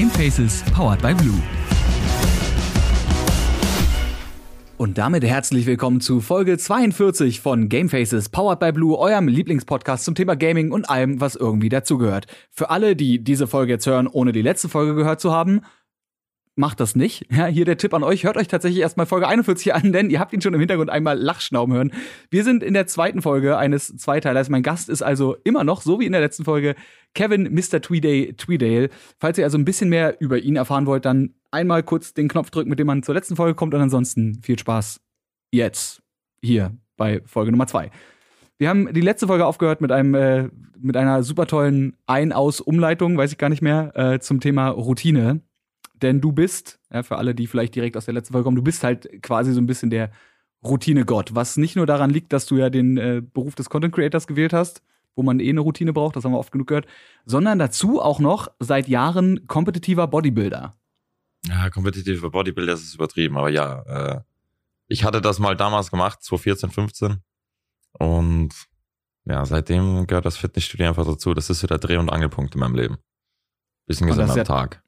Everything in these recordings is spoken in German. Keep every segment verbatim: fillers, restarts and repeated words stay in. Game Faces, powered by Blue. Und damit herzlich willkommen zu Folge zweiundvierzig von Game Faces, powered by Blue, eurem Lieblingspodcast zum Thema Gaming und allem, was irgendwie dazugehört. Für alle, die diese Folge jetzt hören, ohne die letzte Folge gehört zu haben, macht das nicht. Ja, hier der Tipp an euch, hört euch tatsächlich erstmal Folge einundvierzig an, denn ihr habt ihn schon im Hintergrund einmal Lachschnauben hören. Wir sind in der zweiten Folge eines Zweiteilers. Mein Gast ist also immer noch, so wie in der letzten Folge, Kevin Mister Tweeday-Tweedale. Falls ihr also ein bisschen mehr über ihn erfahren wollt, dann einmal kurz den Knopf drücken, mit dem man zur letzten Folge kommt, und ansonsten viel Spaß jetzt hier bei Folge Nummer zwei. Wir haben die letzte Folge aufgehört mit einem äh, mit einer super tollen Ein-Aus-Umleitung, weiß ich gar nicht mehr, äh, zum Thema Routine. Denn du bist, ja, für alle, die vielleicht direkt aus der letzten Folge kommen, du bist halt quasi so ein bisschen der Routine-Gott. Was nicht nur daran liegt, dass du ja den äh, Beruf des Content-Creators gewählt hast, wo man eh eine Routine braucht, das haben wir oft genug gehört, sondern dazu auch noch seit Jahren kompetitiver Bodybuilder. Ja, kompetitiver Bodybuilder ist übertrieben, aber ja, äh, ich hatte das mal damals gemacht, zwanzig vierzehn, fünfzehn, und ja, seitdem gehört das Fitnessstudio einfach dazu. Das ist so der Dreh- und Angelpunkt in meinem Leben. Bisschen gesünder am ja, Tag.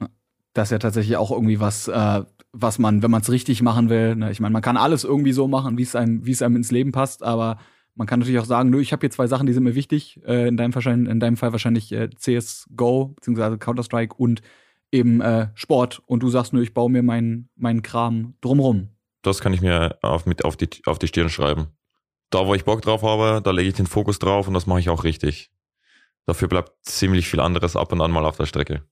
Das ist ja tatsächlich auch irgendwie was, äh, was man, wenn man es richtig machen will, ne? Ich meine, man kann alles irgendwie so machen, wie es einem, wie es einem ins Leben passt, aber man kann natürlich auch sagen, nö, ich habe hier zwei Sachen, die sind mir wichtig, äh, in deinem Fall, in deinem Fall wahrscheinlich äh, C S G O, beziehungsweise Counter-Strike und eben äh, Sport, und du sagst, nö, ich baue mir meinen meinen Kram drumrum. Das kann ich mir auf, mit auf die, auf die Stirn schreiben. Da, wo ich Bock drauf habe, da lege ich den Fokus drauf, und das mache ich auch richtig. Dafür bleibt ziemlich viel anderes ab und an mal auf der Strecke.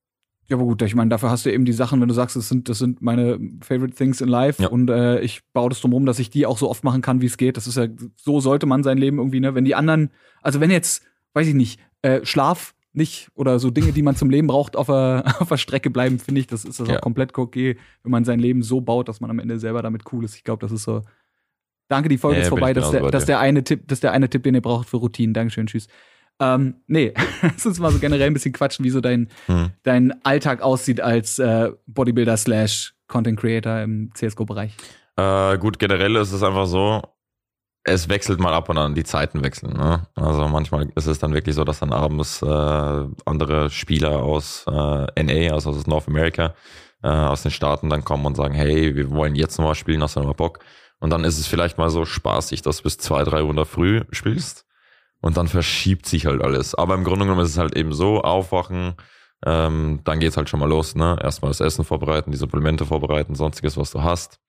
Ja, aber gut, ich meine, dafür hast du eben die Sachen, wenn du sagst, das sind, das sind meine favorite things in life, ja, und äh, ich baue das drum rum, dass ich die auch so oft machen kann, wie es geht. Das ist ja, so sollte man sein Leben irgendwie, ne? Wenn die anderen, also wenn jetzt, weiß ich nicht, äh, Schlaf nicht oder so Dinge, die man zum Leben braucht, auf der, auf der Strecke bleiben, finde ich, das ist das ja auch komplett okay, wenn man sein Leben so baut, dass man am Ende selber damit cool ist. Ich glaube, das ist so. Danke, die Folge ja, ist vorbei. Das ist der, das der eine Tipp, das ist der eine Tipp, den ihr braucht für Routinen. Dankeschön, tschüss. Ähm, nee, lass uns mal so generell ein bisschen quatschen, wie so dein, hm. dein Alltag aussieht als äh, Bodybuilder slash Content Creator im C S G O-Bereich. Äh, gut, generell ist es einfach so, es wechselt mal ab und an, die Zeiten wechseln, ne? Also manchmal ist es dann wirklich so, dass dann abends äh, andere Spieler aus äh, N A, also aus North America, äh, aus den Staaten dann kommen und sagen, hey, wir wollen jetzt nochmal spielen, hast du nochmal Bock? Und dann ist es vielleicht mal so spaßig, dass du bis zwei, drei Uhr in der Früh spielst. Und dann verschiebt sich halt alles. Aber im Grunde genommen ist es halt eben so, aufwachen, ähm, dann geht's halt schon mal los, ne? Erstmal das Essen vorbereiten, die Supplemente vorbereiten, sonstiges, was du hast.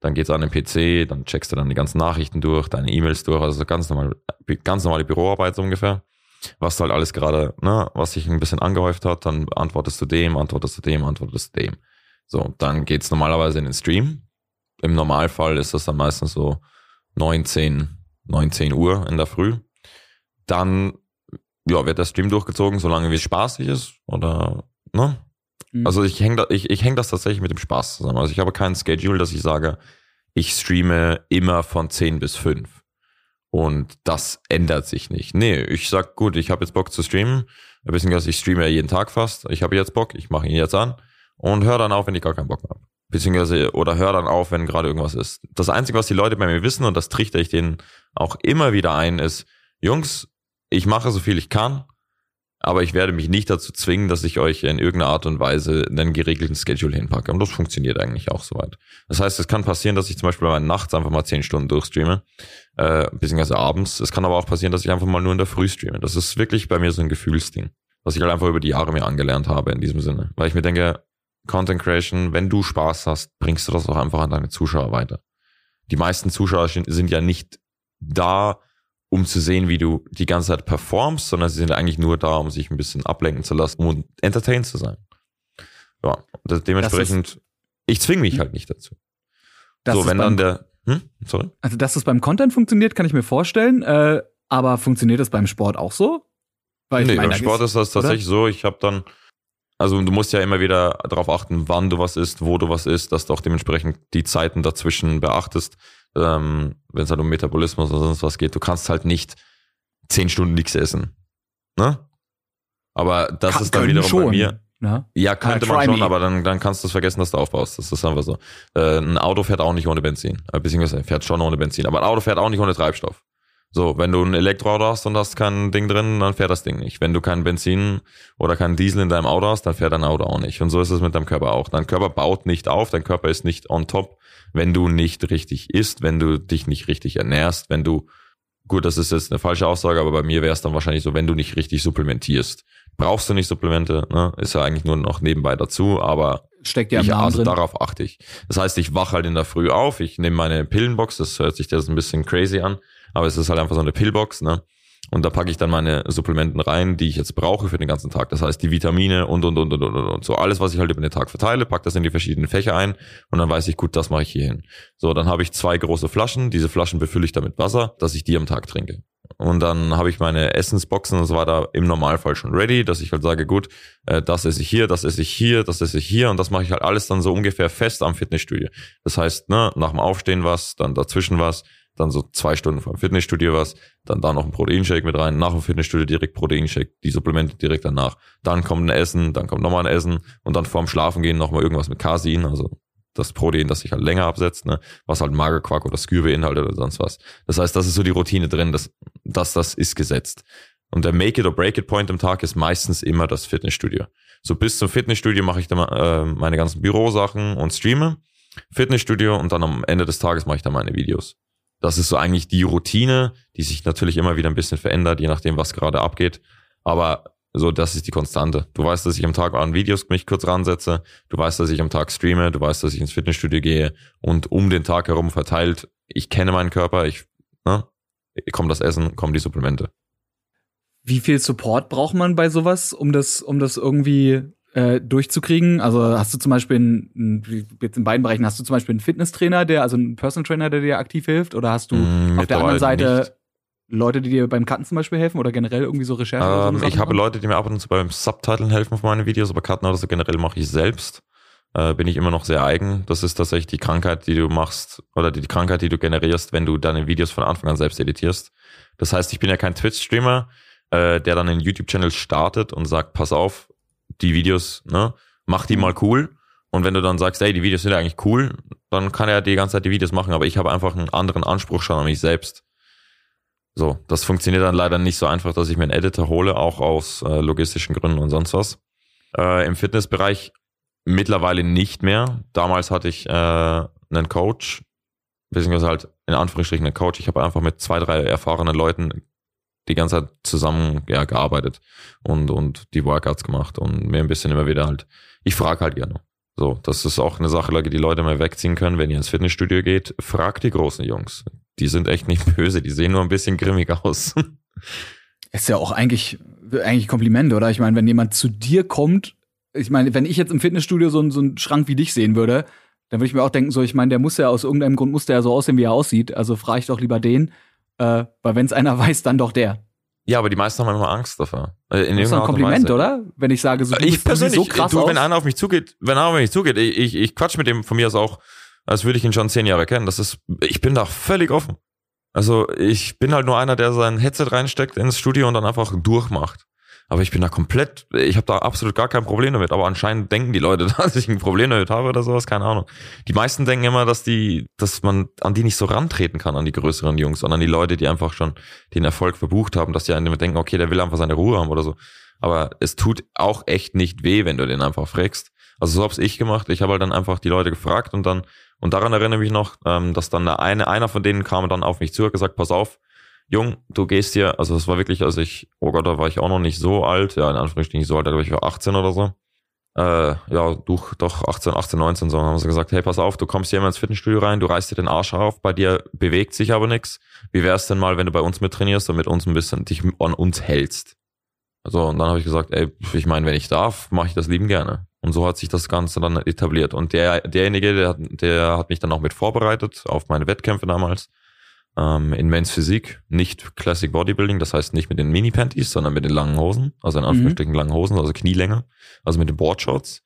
Dann geht's an den P C, dann checkst du dann die ganzen Nachrichten durch, deine E-Mails durch, also ganz normal, ganz normale Büroarbeit ungefähr. Was du halt alles gerade, ne, was sich ein bisschen angehäuft hat, dann antwortest du dem, antwortest du dem, antwortest du dem. So, dann geht's normalerweise in den Stream. Im Normalfall ist das dann meistens so neunzehn Uhr in der Früh. Dann ja, wird der Stream durchgezogen, solange wie es spaßig ist, oder, ne? Mhm. Also ich hänge da, ich, ich häng das tatsächlich mit dem Spaß zusammen. Also ich habe kein Schedule, dass ich sage, ich streame immer von zehn bis fünf. Und das ändert sich nicht. Nee, ich sag, gut, ich habe jetzt Bock zu streamen. Ein bisschen, ich streame ja jeden Tag fast. Ich habe jetzt Bock, ich mache ihn jetzt an und höre dann auf, wenn ich gar keinen Bock habe. Beziehungsweise, oder hör dann auf, wenn gerade irgendwas ist. Das Einzige, was die Leute bei mir wissen, und das trichter ich denen auch immer wieder ein, ist, Jungs, ich mache so viel ich kann, aber ich werde mich nicht dazu zwingen, dass ich euch in irgendeiner Art und Weise einen geregelten Schedule hinpacke. Und das funktioniert eigentlich auch soweit. Das heißt, es kann passieren, dass ich zum Beispiel mal nachts einfach mal zehn Stunden durchstreame, äh, beziehungsweise abends. Es kann aber auch passieren, dass ich einfach mal nur in der Früh streame. Das ist wirklich bei mir so ein Gefühlsding, was ich halt einfach über die Jahre mir angelernt habe in diesem Sinne. Weil ich mir denke, Content Creation, wenn du Spaß hast, bringst du das auch einfach an deine Zuschauer weiter. Die meisten Zuschauer sind ja nicht da, um zu sehen, wie du die ganze Zeit performst, sondern sie sind eigentlich nur da, um sich ein bisschen ablenken zu lassen und um entertained zu sein. Ja, dementsprechend, ist, ich zwinge mich halt nicht dazu. So, wenn beim, dann der, hm, sorry? Also, dass das beim Content funktioniert, kann ich mir vorstellen, äh, aber funktioniert das beim Sport auch so? Weil nee, beim Sport ist das tatsächlich oder? so, ich habe dann, also du musst ja immer wieder darauf achten, wann du was isst, wo du was isst, dass du auch dementsprechend die Zeiten dazwischen beachtest. Ähm, wenn es halt um Metabolismus oder sonst was geht, du kannst halt nicht zehn Stunden nichts essen. Ne? Aber das Kann, ist dann wiederum schon. bei mir. Ja, ja könnte ja, man schon, me. aber dann, dann kannst du es vergessen, dass du aufbaust. Das ist einfach so. Äh, ein Auto fährt auch nicht ohne Benzin. Beziehungsweise fährt schon ohne Benzin. Aber ein Auto fährt auch nicht ohne Treibstoff. So, wenn du ein Elektroauto hast und hast kein Ding drin, dann fährt das Ding nicht. Wenn du kein Benzin oder kein Diesel in deinem Auto hast, dann fährt dein Auto auch nicht. Und so ist es mit deinem Körper auch. Dein Körper baut nicht auf, dein Körper ist nicht on top, wenn du nicht richtig isst, wenn du dich nicht richtig ernährst, wenn du, gut, das ist jetzt eine falsche Aussage, aber bei mir wäre es dann wahrscheinlich so, wenn du nicht richtig supplementierst. Brauchst du nicht Supplemente, ne? Ist ja eigentlich nur noch nebenbei dazu, aber steckt ja ich achte, darauf achte ich. Das heißt, ich wache halt in der Früh auf, ich nehme meine Pillenbox, das hört sich jetzt ein bisschen crazy an, aber es ist halt einfach so eine Pillbox, ne? Und da packe ich dann meine Supplementen rein, die ich jetzt brauche für den ganzen Tag. Das heißt, die Vitamine und, und, und, und, und, und. So alles, was ich halt über den Tag verteile, packe das in die verschiedenen Fächer ein und dann weiß ich, gut, das mache ich hierhin. So, dann habe ich zwei große Flaschen. Diese Flaschen befülle ich dann mit Wasser, dass ich die am Tag trinke. Und dann habe ich meine Essensboxen und so weiter im Normalfall schon ready, dass ich halt sage, gut, äh, das esse ich hier, das esse ich hier, das esse ich hier und das mache ich halt alles dann so ungefähr fest am Fitnessstudio. Das heißt, ne, nach dem Aufstehen was, dann dazwischen was, dann so zwei Stunden vom Fitnessstudio was, dann da noch ein Proteinshake mit rein, nach dem Fitnessstudio direkt Proteinshake, die Supplemente direkt danach. Dann kommt ein Essen, dann kommt nochmal ein Essen und dann vorm Schlafen gehen nochmal irgendwas mit Casein, also das Protein, das sich halt länger absetzt, ne, was halt Magerquark oder Skyr beinhaltet oder sonst was. Das heißt, das ist so die Routine drin, dass das, das ist gesetzt. Und der Make-it-or-break-it-Point im Tag ist meistens immer das Fitnessstudio. So bis zum Fitnessstudio mache ich dann äh, meine ganzen Bürosachen und streame, Fitnessstudio und dann am Ende des Tages mache ich dann meine Videos. Das ist so eigentlich die Routine, die sich natürlich immer wieder ein bisschen verändert, je nachdem, was gerade abgeht. Aber so, das ist die Konstante. Du weißt, dass ich am Tag an Videos mich kurz ransetze. Du weißt, dass ich am Tag streame. Du weißt, dass ich ins Fitnessstudio gehe und um den Tag herum verteilt. Ich kenne meinen Körper. Ich, ne? Kommt das Essen, kommen die Supplemente. Wie viel Support braucht man bei sowas, um das, um das irgendwie durchzukriegen? Also hast du zum Beispiel in, jetzt in beiden Bereichen, hast du zum Beispiel einen Fitnesstrainer, der, also einen Personal Trainer, der dir aktiv hilft? Oder hast du mm, auf der anderen Seite nicht. Leute, die dir beim Cutten zum Beispiel helfen oder generell irgendwie so Recherche? Ähm, oder so ich habe Leute, die mir ab und zu beim Subtiteln helfen auf meine Videos, aber Cutten oder so generell mache ich selbst. Äh, bin ich immer noch sehr eigen. Das ist tatsächlich die Krankheit, die du machst oder die, die Krankheit, die du generierst, wenn du deine Videos von Anfang an selbst editierst. Das heißt, ich bin ja kein Twitch-Streamer, äh, der dann einen YouTube-Channel startet und sagt, pass auf, die Videos, ne, mach die mal cool. Und wenn du dann sagst, ey, die Videos sind ja eigentlich cool, dann kann er die ganze Zeit die Videos machen, aber ich habe einfach einen anderen Anspruch schon an mich selbst. So, das funktioniert dann leider nicht so einfach, dass ich mir einen Editor hole, auch aus äh, logistischen Gründen und sonst was. Äh, im Fitnessbereich mittlerweile nicht mehr. Damals hatte ich äh, einen Coach, beziehungsweise halt in Anführungsstrichen einen Coach. Ich habe einfach mit zwei, drei erfahrenen Leuten die ganze Zeit zusammen ja, gearbeitet und und die Workouts gemacht und mir ein bisschen immer wieder halt, ich frage halt gerne. So, das ist auch eine Sache, die Leute mal wegziehen können, wenn ihr ins Fitnessstudio geht, fragt die großen Jungs. Die sind echt nicht böse, die sehen nur ein bisschen grimmig aus. Ist ja auch eigentlich eigentlich Kompliment, oder? Ich meine, wenn jemand zu dir kommt, ich meine, wenn ich jetzt im Fitnessstudio so, so einen Schrank wie dich sehen würde, dann würde ich mir auch denken, so, ich meine, der muss ja aus irgendeinem Grund, muss der ja so aussehen, wie er aussieht, also frage ich doch lieber den. Äh, weil wenn es einer weiß, dann doch der. Ja, aber die meisten haben immer Angst davor. In das ist doch ein Kompliment, oder? Wenn ich sage, so, du ich persönlich, so krass du, wenn einer auf mich zugeht, wenn einer auf mich zugeht, ich, ich, ich quatsch mit dem von mir aus auch, als würde ich ihn schon zehn Jahre kennen. Das ist, ich bin da völlig offen. Also ich bin halt nur einer, der sein Headset reinsteckt ins Studio und dann einfach durchmacht. Aber ich bin da komplett, ich habe da absolut gar kein Problem damit. Aber anscheinend denken die Leute, dass ich ein Problem damit habe oder sowas, keine Ahnung. Die meisten denken immer, dass die, dass man an die nicht so rantreten kann, an die größeren Jungs, sondern die Leute, die einfach schon den Erfolg verbucht haben, dass die einem denken, okay, der will einfach seine Ruhe haben oder so. Aber es tut auch echt nicht weh, wenn du den einfach fragst. Also so hab's ich gemacht. Ich habe halt dann einfach die Leute gefragt und dann, und daran erinnere ich mich noch, dass dann eine, einer von denen kam dann auf mich zu und hat gesagt, pass auf, Jung, du gehst hier, also es war wirklich, also ich, oh Gott, da war ich auch noch nicht so alt, ja, in Anführungsstrichen nicht so alt, da glaube ich war achtzehn oder so. Äh, ja, du, doch, achtzehn, achtzehn, neunzehn, so, dann haben sie gesagt, hey, pass auf, du kommst hier immer ins Fitnessstudio rein, du reißt dir den Arsch auf, bei dir bewegt sich aber nichts. Wie wär's denn mal, wenn du bei uns mit trainierst und mit uns ein bisschen dich an uns hältst? Also, und dann habe ich gesagt, ey, ich meine, wenn ich darf, mache ich das lieben gerne. Und so hat sich das Ganze dann etabliert. Und der, derjenige, der hat, der hat mich dann auch mit vorbereitet auf meine Wettkämpfe damals. In Men's Physik, nicht Classic Bodybuilding, das heißt nicht mit den Mini-Panties, sondern mit den langen Hosen, also in Anführungsstrichen mhm. langen Hosen, also Knielänge, also mit den Boardshorts.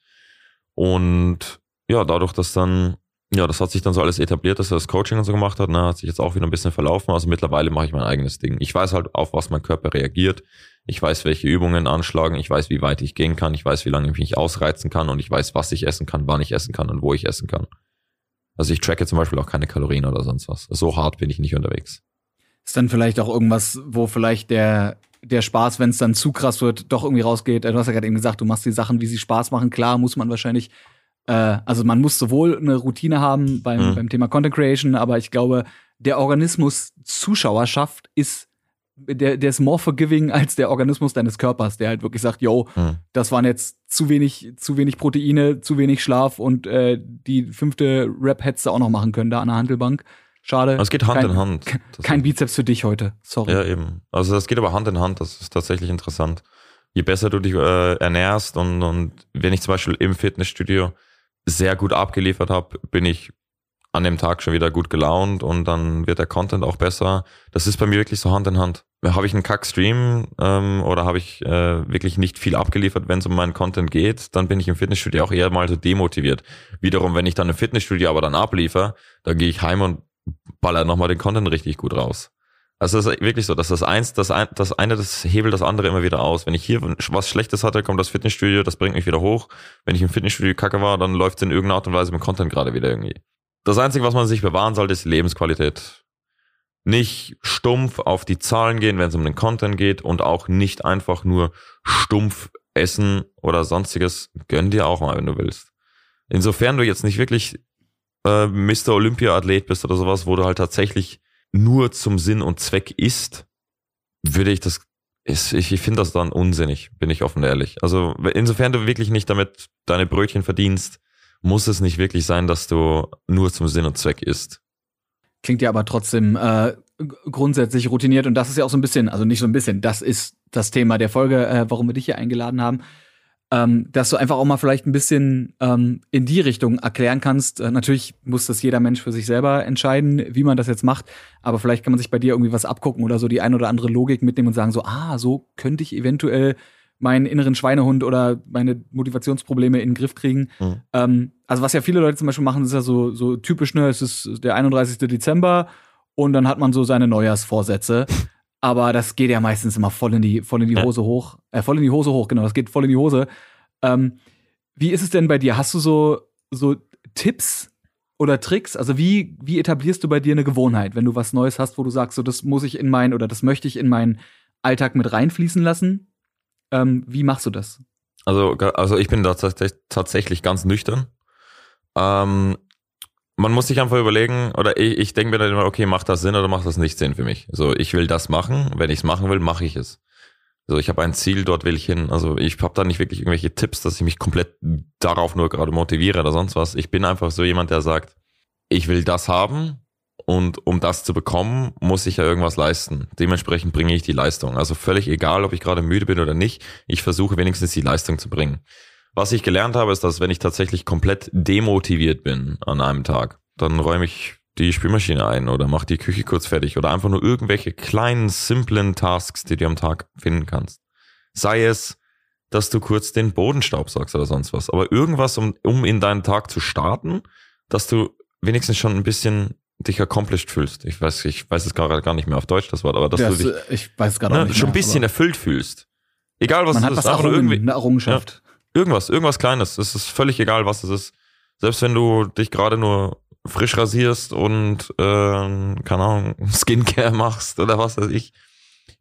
Und ja, dadurch, dass dann, ja, das hat sich dann so alles etabliert, dass er das Coaching und so gemacht hat, ne, hat sich jetzt auch wieder ein bisschen verlaufen, also mittlerweile mache ich mein eigenes Ding. Ich weiß halt, auf was mein Körper reagiert, ich weiß, welche Übungen anschlagen, ich weiß, wie weit ich gehen kann, ich weiß, wie lange ich mich ausreizen kann und ich weiß, was ich essen kann, wann ich essen kann und wo ich essen kann. Also ich tracke zum Beispiel auch keine Kalorien oder sonst was. So hart bin ich nicht unterwegs. ist dann vielleicht auch irgendwas, wo vielleicht der, der Spaß, wenn es dann zu krass wird, doch irgendwie rausgeht. Du hast ja gerade eben gesagt, du machst die Sachen, wie sie Spaß machen. Klar, muss man wahrscheinlich, äh, also man muss sowohl eine Routine haben beim, mhm. beim Thema Content Creation, aber ich glaube, der Organismus Zuschauerschaft ist, der, der ist more forgiving als der Organismus deines Körpers, der halt wirklich sagt, yo, mhm. das waren jetzt zu wenig, zu wenig Proteine, zu wenig Schlaf und äh, die fünfte Rap hättest du auch noch machen können da an der Hantelbank. Schade. Es geht Hand kein, in Hand. Das kein Bizeps für dich heute, sorry. Ja, eben. Also das geht aber Hand in Hand, das ist tatsächlich interessant. Je besser du dich äh, ernährst und, und wenn ich zum Beispiel im Fitnessstudio sehr gut abgeliefert habe, bin ich an dem Tag schon wieder gut gelaunt und dann wird der Content auch besser. Das ist bei mir wirklich so Hand in Hand. Habe ich einen Kack-Stream ähm, oder habe ich äh, wirklich nicht viel abgeliefert, wenn es um meinen Content geht, dann bin ich im Fitnessstudio auch eher mal so demotiviert. Wiederum, wenn ich dann im Fitnessstudio aber dann abliefer, dann gehe ich heim und baller nochmal den Content richtig gut raus. Also das ist wirklich so, dass das eins, das, ein, das eine, das hebelt das andere immer wieder aus. Wenn ich hier was Schlechtes hatte, kommt das Fitnessstudio, das bringt mich wieder hoch. Wenn ich im Fitnessstudio kacke war, dann läuft es in irgendeiner Art und Weise mit Content gerade wieder irgendwie. Das Einzige, was man sich bewahren sollte, ist die Lebensqualität. Nicht stumpf auf die Zahlen gehen, wenn es um den Content geht und auch nicht einfach nur stumpf essen oder sonstiges. Gönn dir auch mal, wenn du willst. Insofern du jetzt nicht wirklich äh, Mister Olympia-Athlet bist oder sowas, wo du halt tatsächlich nur zum Sinn und Zweck isst, würde ich das, ich, ich finde das dann unsinnig, bin ich offen ehrlich. Also insofern du wirklich nicht damit deine Brötchen verdienst, muss es nicht wirklich sein, dass du nur zum Sinn und Zweck isst. Klingt ja aber trotzdem äh, grundsätzlich routiniert und das ist ja auch so ein bisschen, also nicht so ein bisschen, das ist das Thema der Folge, äh, warum wir dich hier eingeladen haben, ähm, dass du einfach auch mal vielleicht ein bisschen ähm, in die Richtung erklären kannst. Äh, natürlich muss das jeder Mensch für sich selber entscheiden, wie man das jetzt macht, aber vielleicht kann man sich bei dir irgendwie was abgucken oder so die ein oder andere Logik mitnehmen und sagen so, ah, so könnte ich eventuell meinen inneren Schweinehund oder meine Motivationsprobleme in den Griff kriegen. Mhm. Ähm, also was ja viele Leute zum Beispiel machen, ist ja so, so typisch, ne, es ist der einunddreißigster Dezember und dann hat man so seine Neujahrsvorsätze. Aber das geht ja meistens immer voll in die, voll in die Hose hoch. Äh, voll in die Hose hoch, genau, das geht voll in die Hose. Ähm, wie ist es denn bei dir? Hast du so, so Tipps oder Tricks? Also wie, wie etablierst du bei dir eine Gewohnheit, wenn du was Neues hast, wo du sagst, so das muss ich in meinen oder das möchte ich in meinen Alltag mit reinfließen lassen? Ähm, wie machst du das? Also, also ich bin da tats- tatsächlich ganz nüchtern. Ähm, man muss sich einfach überlegen, oder ich, ich denke mir dann immer, okay, macht das Sinn oder macht das nicht Sinn für mich? So, also ich will das machen, wenn ich es machen will, mache ich es. Also ich habe ein Ziel, dort will ich hin. Also ich habe da nicht wirklich irgendwelche Tipps, dass ich mich komplett darauf nur gerade motiviere oder sonst was. Ich bin einfach so jemand, der sagt, ich will das haben. Und um das zu bekommen, muss ich ja irgendwas leisten. Dementsprechend bringe ich die Leistung. Also völlig egal, ob ich gerade müde bin oder nicht, ich versuche wenigstens die Leistung zu bringen. Was ich gelernt habe, ist, dass wenn ich tatsächlich komplett demotiviert bin an einem Tag, dann räume ich die Spülmaschine ein oder mache die Küche kurz fertig oder einfach nur irgendwelche kleinen, simplen Tasks, die du am Tag finden kannst. Sei es, dass du kurz den Boden staubsaugst oder sonst was. Aber irgendwas, um, um in deinen Tag zu starten, dass du wenigstens schon ein bisschen dich accomplished fühlst. Ich weiß, ich weiß es gerade gar nicht mehr auf Deutsch, das Wort, aber dass das, du dich ich weiß gar ne, nicht schon ein bisschen erfüllt fühlst. Egal, was es ist. Auch irgendwie eine Errungenschaft. Ja, irgendwas, irgendwas Kleines. Es ist völlig egal, was es ist. Selbst wenn du dich gerade nur frisch rasierst und, äh, keine Ahnung, Skincare machst oder was weiß ich.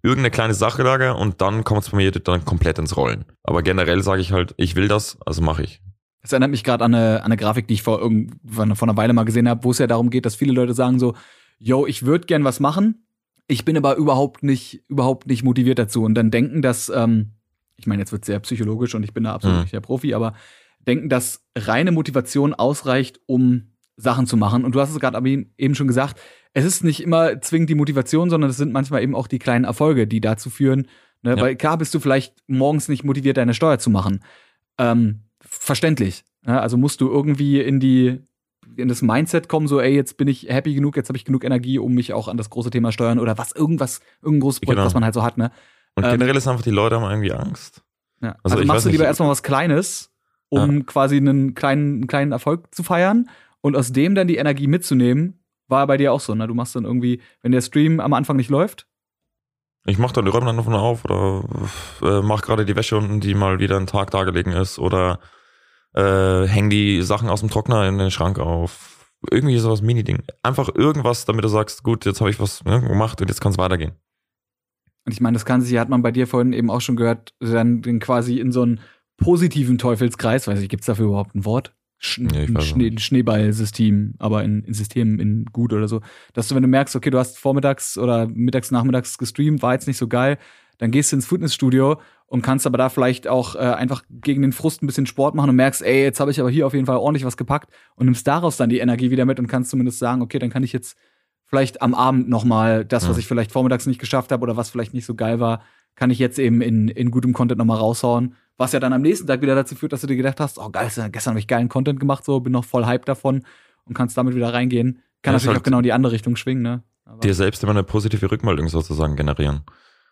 Irgendeine kleine Sache da und dann kommt es bei mir dann komplett ins Rollen. Aber generell sage ich halt, ich will das, also mache ich. Das erinnert mich gerade an eine, an eine Grafik, die ich vor irgendwann vor einer Weile mal gesehen habe, wo es ja darum geht, dass viele Leute sagen so, yo, ich würde gern was machen, ich bin aber überhaupt nicht, überhaupt nicht motiviert dazu. Und dann denken, dass, ähm, ich meine, jetzt wird es sehr psychologisch und ich bin da absolut nicht der Profi, aber denken, dass reine Motivation ausreicht, um Sachen zu machen. Und du hast es gerade eben schon gesagt, es ist nicht immer zwingend die Motivation, sondern es sind manchmal eben auch die kleinen Erfolge, die dazu führen, ne? Ja. Weil klar bist du vielleicht morgens nicht motiviert, deine Steuer zu machen. Ähm, Verständlich. Ja, also musst du irgendwie in die in das Mindset kommen, so ey, jetzt bin ich happy genug, jetzt habe ich genug Energie, um mich auch an das große Thema steuern oder was, irgendwas, irgendein großes Projekt, genau. Was man halt so hat. Ne? Und ähm, generell ist einfach, die Leute haben irgendwie Angst. Ja. Also, also machst du lieber erstmal was Kleines, um ja. quasi einen kleinen, einen kleinen Erfolg zu feiern und aus dem dann die Energie mitzunehmen, war bei dir auch so. Ne? Du machst dann irgendwie, wenn der Stream am Anfang nicht läuft, ich mach dann, räume dann offener auf oder äh, mach gerade die Wäsche unten, die mal wieder einen Tag da gelegen ist oder äh, häng die Sachen aus dem Trockner in den Schrank auf. Irgendwie sowas Mini-Ding. Einfach irgendwas, damit du sagst, gut, jetzt habe ich was ne, gemacht und jetzt kann es weitergehen. Und ich meine, das Ganze hier hat man bei dir vorhin eben auch schon gehört, dann quasi in so einen positiven Teufelskreis, weiß ich, gibt es dafür überhaupt ein Wort? Schn- ja, ein Schnee- Schneeballsystem, aber in, in Systemen in gut oder so. Dass du, wenn du merkst, okay, du hast vormittags oder mittags, nachmittags gestreamt, war jetzt nicht so geil, dann gehst du ins Fitnessstudio und kannst aber da vielleicht auch äh, einfach gegen den Frust ein bisschen Sport machen und merkst, ey, jetzt habe ich aber hier auf jeden Fall ordentlich was gepackt und nimmst daraus dann die Energie wieder mit und kannst zumindest sagen, okay, dann kann ich jetzt vielleicht am Abend nochmal das, ja. was ich vielleicht vormittags nicht geschafft habe oder was vielleicht nicht so geil war, kann ich jetzt eben in, in gutem Content nochmal raushauen. Was ja dann am nächsten Tag wieder dazu führt, dass du dir gedacht hast, oh geil, gestern habe ich geilen Content gemacht, so bin noch voll hyped davon und kannst damit wieder reingehen. Kann ja, natürlich halt auch genau in die andere Richtung schwingen, ne? Aber dir selbst immer eine positive Rückmeldung sozusagen generieren.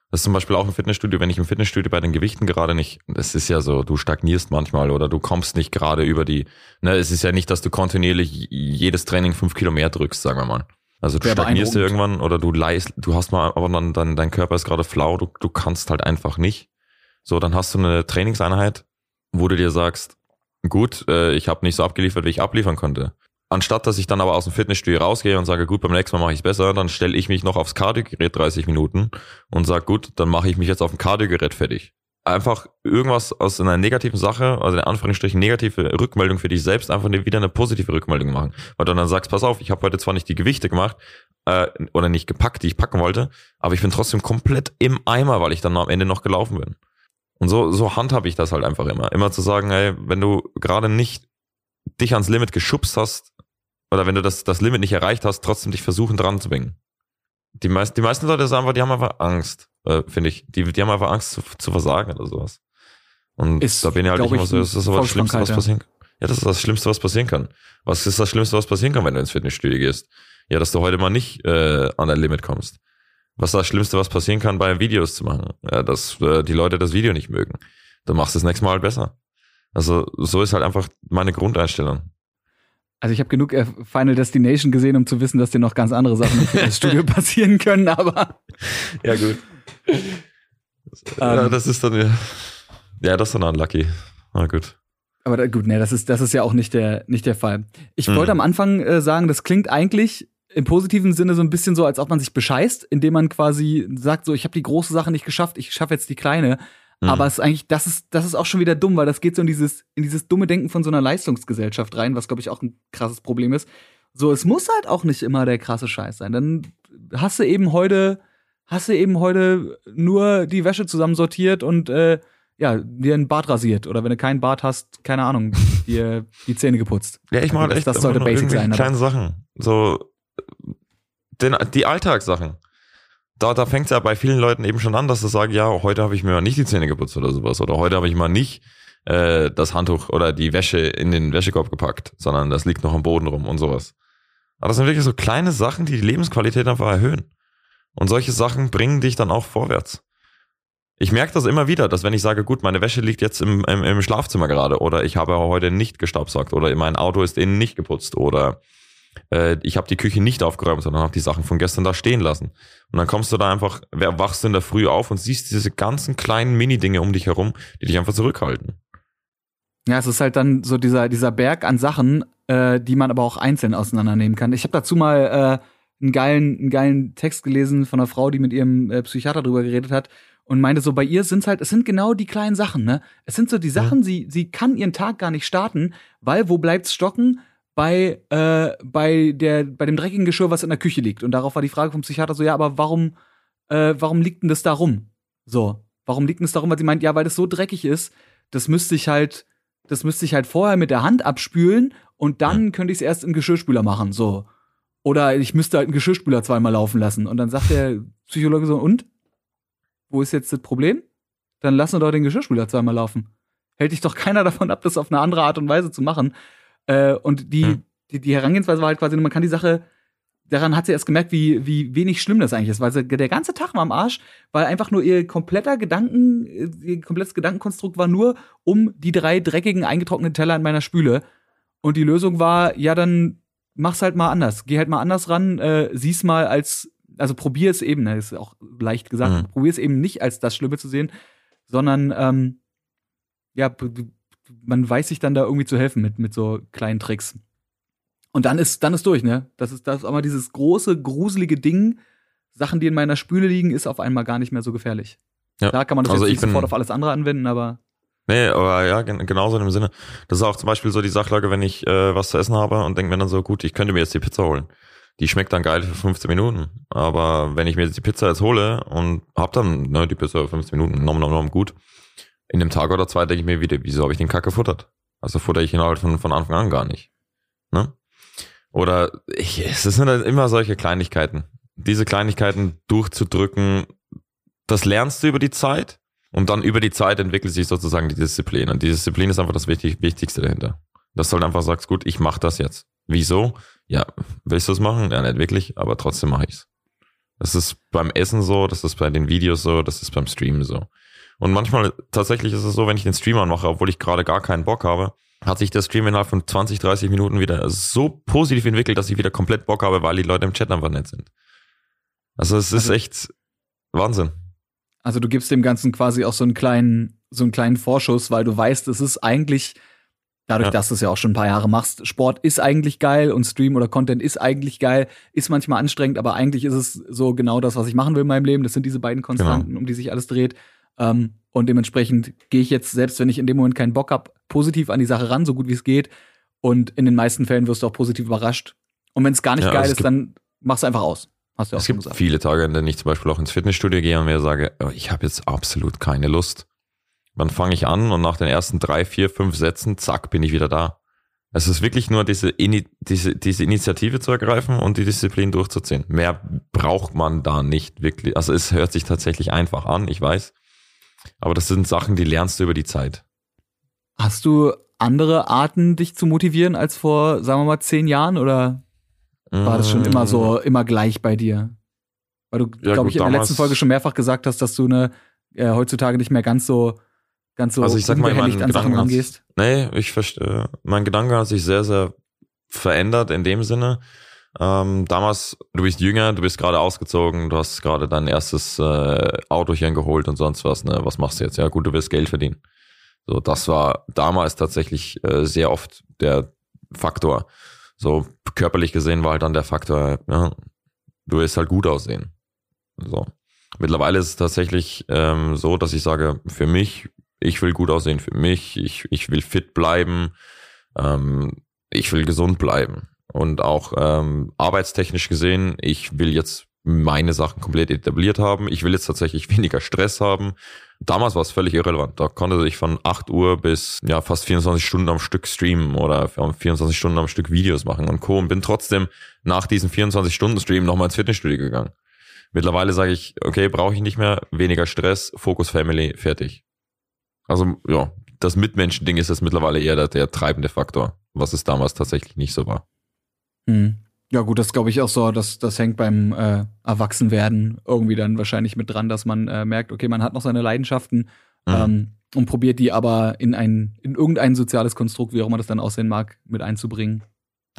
Das ist zum Beispiel auch im Fitnessstudio, wenn ich im Fitnessstudio bei den Gewichten gerade nicht, das ist ja so, du stagnierst manchmal oder du kommst nicht gerade über die, ne, es ist ja nicht, dass du kontinuierlich jedes Training fünf Kilo mehr drückst, sagen wir mal. Also du stagnierst ja irgendwann oder du leist, du hast mal, aber dann dein, dein Körper ist gerade flau, du, du kannst halt einfach nicht. So, dann hast du eine Trainingseinheit, wo du dir sagst, gut, äh, ich habe nicht so abgeliefert, wie ich abliefern konnte. Anstatt, dass ich dann aber aus dem Fitnessstudio rausgehe und sage, gut, beim nächsten Mal mache ich es besser, dann stelle ich mich noch aufs Kardiogerät dreißig Minuten und sage, gut, dann mache ich mich jetzt auf dem Kardiogerät fertig. Einfach irgendwas aus einer negativen Sache, also in Anführungsstrichen negative Rückmeldung für dich selbst, einfach wieder eine positive Rückmeldung machen. Weil du dann sagst, pass auf, ich habe heute zwar nicht die Gewichte gemacht, äh, oder nicht gepackt, die ich packen wollte, aber ich bin trotzdem komplett im Eimer, weil ich dann am Ende noch gelaufen bin. Und so, so handhabe ich das halt einfach immer. Immer zu sagen, ey, wenn du gerade nicht dich ans Limit geschubst hast oder wenn du das, das Limit nicht erreicht hast, trotzdem dich versuchen dran zu bringen. Die, meist, die meisten Leute sagen einfach, die haben einfach Angst, äh, finde ich. Die, die haben einfach Angst zu, zu versagen oder sowas. Und ist, da bin ich halt nicht immer so, das ist aber das Schlimmste, was passieren kann. Ja, das ist das Schlimmste, was passieren kann. Was ist das Schlimmste, was passieren kann, wenn du ins Fitnessstudio gehst? Ja, dass du heute mal nicht äh, an dein Limit kommst. Was ist das Schlimmste, was passieren kann, bei Videos zu machen? Ja, dass äh, die Leute das Video nicht mögen. Dann machst du das nächste Mal halt besser. Also so ist halt einfach meine Grundeinstellung. Also ich habe genug Final Destination gesehen, um zu wissen, dass dir noch ganz andere Sachen im Fitnessstudio passieren können, aber ja gut. Ja, das ist dann ja, ja das ist dann unlucky. Na gut. Aber da, gut, ne, das ist das ist ja auch nicht der nicht der Fall. Ich mhm. wollte am Anfang äh, sagen, das klingt eigentlich im positiven Sinne so ein bisschen so, als ob man sich bescheißt, indem man quasi sagt, so, ich habe die große Sache nicht geschafft, ich schaffe jetzt die kleine. Mhm. Aber es ist eigentlich, das ist, das ist auch schon wieder dumm, weil das geht so in dieses, in dieses dumme Denken von so einer Leistungsgesellschaft rein, was, glaube ich, auch ein krasses Problem ist. So, es muss halt auch nicht immer der krasse Scheiß sein. Dann hast du eben heute, hast du eben heute nur die Wäsche zusammensortiert und äh, ja, dir einen Bart rasiert. Oder wenn du keinen Bart hast, keine Ahnung, dir die Zähne geputzt. Ja, ich meine, also, das sollte basic sein. Kleine Sachen. So. Den, die Alltagssachen. Da, da fängt es ja bei vielen Leuten eben schon an, dass sie sagen, ja, heute habe ich mir mal nicht die Zähne geputzt oder sowas. Oder heute habe ich mal nicht äh, das Handtuch oder die Wäsche in den Wäschekorb gepackt, sondern das liegt noch am Boden rum und sowas. Aber das sind wirklich so kleine Sachen, die die Lebensqualität einfach erhöhen. Und solche Sachen bringen dich dann auch vorwärts. Ich merke das immer wieder, dass wenn ich sage, gut, meine Wäsche liegt jetzt im, im, im Schlafzimmer gerade oder ich habe heute nicht gestaubsaugt oder mein Auto ist innen nicht geputzt oder ich habe die Küche nicht aufgeräumt, sondern habe die Sachen von gestern da stehen lassen. Und dann kommst du da einfach, wachst du in der Früh auf und siehst diese ganzen kleinen Mini-Dinge um dich herum, die dich einfach zurückhalten. Ja, es ist halt dann so dieser, dieser Berg an Sachen, äh, die man aber auch einzeln auseinandernehmen kann. Ich habe dazu mal äh, einen geilen, einen geilen Text gelesen von einer Frau, die mit ihrem äh, Psychiater drüber geredet hat und meinte so, bei ihr sind es halt, es sind genau die kleinen Sachen, ne? Es sind so die Sachen, ja. sie, sie kann ihren Tag gar nicht starten, weil wo bleibt's stocken? Bei, äh, bei, der, bei dem dreckigen Geschirr, was in der Küche liegt. Und darauf war die Frage vom Psychiater so, ja, aber warum, äh, warum liegt denn das da rum? So, warum liegt denn das da rum? Weil sie meint, ja, weil das so dreckig ist, das müsste ich halt, das müsste ich halt vorher mit der Hand abspülen und dann könnte ich es erst im Geschirrspüler machen, so. Oder ich müsste halt einen Geschirrspüler zweimal laufen lassen. Und dann sagt der Psychologe so, und? Wo ist jetzt das Problem? Dann lassen wir doch den Geschirrspüler zweimal laufen. Hält dich doch keiner davon ab, das auf eine andere Art und Weise zu machen. Äh, und die, hm. die, die Herangehensweise war halt quasi, man kann die Sache, daran hat sie erst gemerkt, wie, wie wenig schlimm das eigentlich ist, weil sie, der ganze Tag war am Arsch, weil einfach nur ihr kompletter Gedanken, ihr komplettes Gedankenkonstrukt war nur um die drei dreckigen, eingetrockneten Teller in meiner Spüle. Und die Lösung war, ja, dann mach's halt mal anders. Geh halt mal anders ran, äh, sieh's mal als, also probier es eben, das ist auch leicht gesagt, hm. probier es eben nicht als das Schlimme zu sehen, sondern, ähm, ja, man weiß sich dann da irgendwie zu helfen mit, mit so kleinen Tricks. Und dann ist, dann ist durch, ne? Das ist, das ist aber dieses große, gruselige Ding. Sachen, die in meiner Spüle liegen, ist auf einmal gar nicht mehr so gefährlich. Ja. Klar kann man das also jetzt nicht bin, sofort auf alles andere anwenden, aber. Nee, aber ja, gen- genauso in dem Sinne. Das ist auch zum Beispiel so die Sachlage, wenn ich äh, was zu essen habe und denke mir dann so, gut, ich könnte mir jetzt die Pizza holen. Die schmeckt dann geil für fünfzehn Minuten. Aber wenn ich mir jetzt die Pizza jetzt hole und hab dann, ne, die Pizza für fünfzehn Minuten, nom, nom, nom, gut. In dem Tag oder zwei denke ich mir wieder, wieso habe ich den Kack gefuttert? Also futter ich ihn halt von, von Anfang an gar nicht. Ne? Oder ich, es sind halt immer solche Kleinigkeiten. Diese Kleinigkeiten durchzudrücken, das lernst du über die Zeit und dann über die Zeit entwickelt sich sozusagen die Disziplin. Und die Disziplin ist einfach das Wichtig- Wichtigste dahinter. Dass du halt einfach sagst, gut, ich mache das jetzt. Wieso? Ja, willst du es machen? Ja, nicht wirklich, aber trotzdem mache ich es. Das ist beim Essen so, das ist bei den Videos so, das ist beim Streamen so. Und manchmal tatsächlich ist es so, wenn ich den Stream anmache, obwohl ich gerade gar keinen Bock habe, hat sich der Stream innerhalb von zwanzig, dreißig Minuten wieder so positiv entwickelt, dass ich wieder komplett Bock habe, weil die Leute im Chat einfach nett sind. Also es ist also, echt Wahnsinn. Also du gibst dem Ganzen quasi auch so einen kleinen, so einen kleinen Vorschuss, weil du weißt, es ist eigentlich, dadurch, ja. dass du es ja auch schon ein paar Jahre machst, Sport ist eigentlich geil und Stream oder Content ist eigentlich geil, ist manchmal anstrengend, aber eigentlich ist es so genau das, was ich machen will in meinem Leben. Das sind diese beiden Konstanten, genau. um die sich alles dreht. Um, und dementsprechend gehe ich jetzt, selbst wenn ich in dem Moment keinen Bock habe, positiv an die Sache ran, so gut wie es geht. Und in den meisten Fällen wirst du auch positiv überrascht. Und wenn es gar nicht ja, geil ist, dann machst du einfach aus. Hast du auch es gibt gesagt. Viele Tage, in denen ich zum Beispiel auch ins Fitnessstudio gehe und mir sage, oh, ich habe jetzt absolut keine Lust. Dann fange ich an und nach den ersten drei, vier, fünf Sätzen, zack, bin ich wieder da. Es ist wirklich nur diese, Ini- diese, diese Initiative zu ergreifen und die Disziplin durchzuziehen. Mehr braucht man da nicht wirklich. Also es hört sich tatsächlich einfach an, ich weiß. Aber das sind Sachen, die lernst du über die Zeit. Hast du andere Arten, dich zu motivieren als vor, sagen wir mal, zehn Jahren? Oder war das schon immer so, immer gleich bei dir? Weil du, ja, glaube ich, in der letzten Folge schon mehrfach gesagt hast, dass du eine, äh, heutzutage nicht mehr ganz so ganz so also ich sag mal, unbehelligt an Sachen rangehst. Nee, ich verstehe. Mein Gedanke hat sich sehr, sehr verändert in dem Sinne. Ähm, damals, du bist jünger, du bist gerade ausgezogen, du hast gerade dein erstes äh, Autochen geholt und sonst was, ne? Was machst du jetzt? Ja gut, du willst Geld verdienen. So, das war damals tatsächlich äh, sehr oft der Faktor. So, körperlich gesehen war halt dann der Faktor, ja, du willst halt gut aussehen. So. Mittlerweile ist es tatsächlich ähm, so, dass ich sage, für mich, ich will gut aussehen, für mich, ich, ich will fit bleiben, ähm, ich will gesund bleiben. Und auch ähm, arbeitstechnisch gesehen, ich will jetzt meine Sachen komplett etabliert haben. Ich will jetzt tatsächlich weniger Stress haben. Damals war es völlig irrelevant. Da konnte ich von acht Uhr bis ja fast vierundzwanzig Stunden am Stück streamen oder vierundzwanzig Stunden am Stück Videos machen und Co. Und bin trotzdem nach diesem vierundzwanzig-Stunden-Stream nochmal ins Fitnessstudio gegangen. Mittlerweile sage ich, okay, brauche ich nicht mehr. Weniger Stress, Fokus Family, fertig. Also ja, das Mitmenschen-Ding ist jetzt mittlerweile eher der, der treibende Faktor, was es damals tatsächlich nicht so war. Ja gut, das glaube ich auch so, das, das hängt beim äh, Erwachsenwerden irgendwie dann wahrscheinlich mit dran, dass man äh, merkt, okay, man hat noch seine Leidenschaften mhm. ähm, und probiert die aber in ein in irgendein soziales Konstrukt, wie auch immer das dann aussehen mag, mit einzubringen.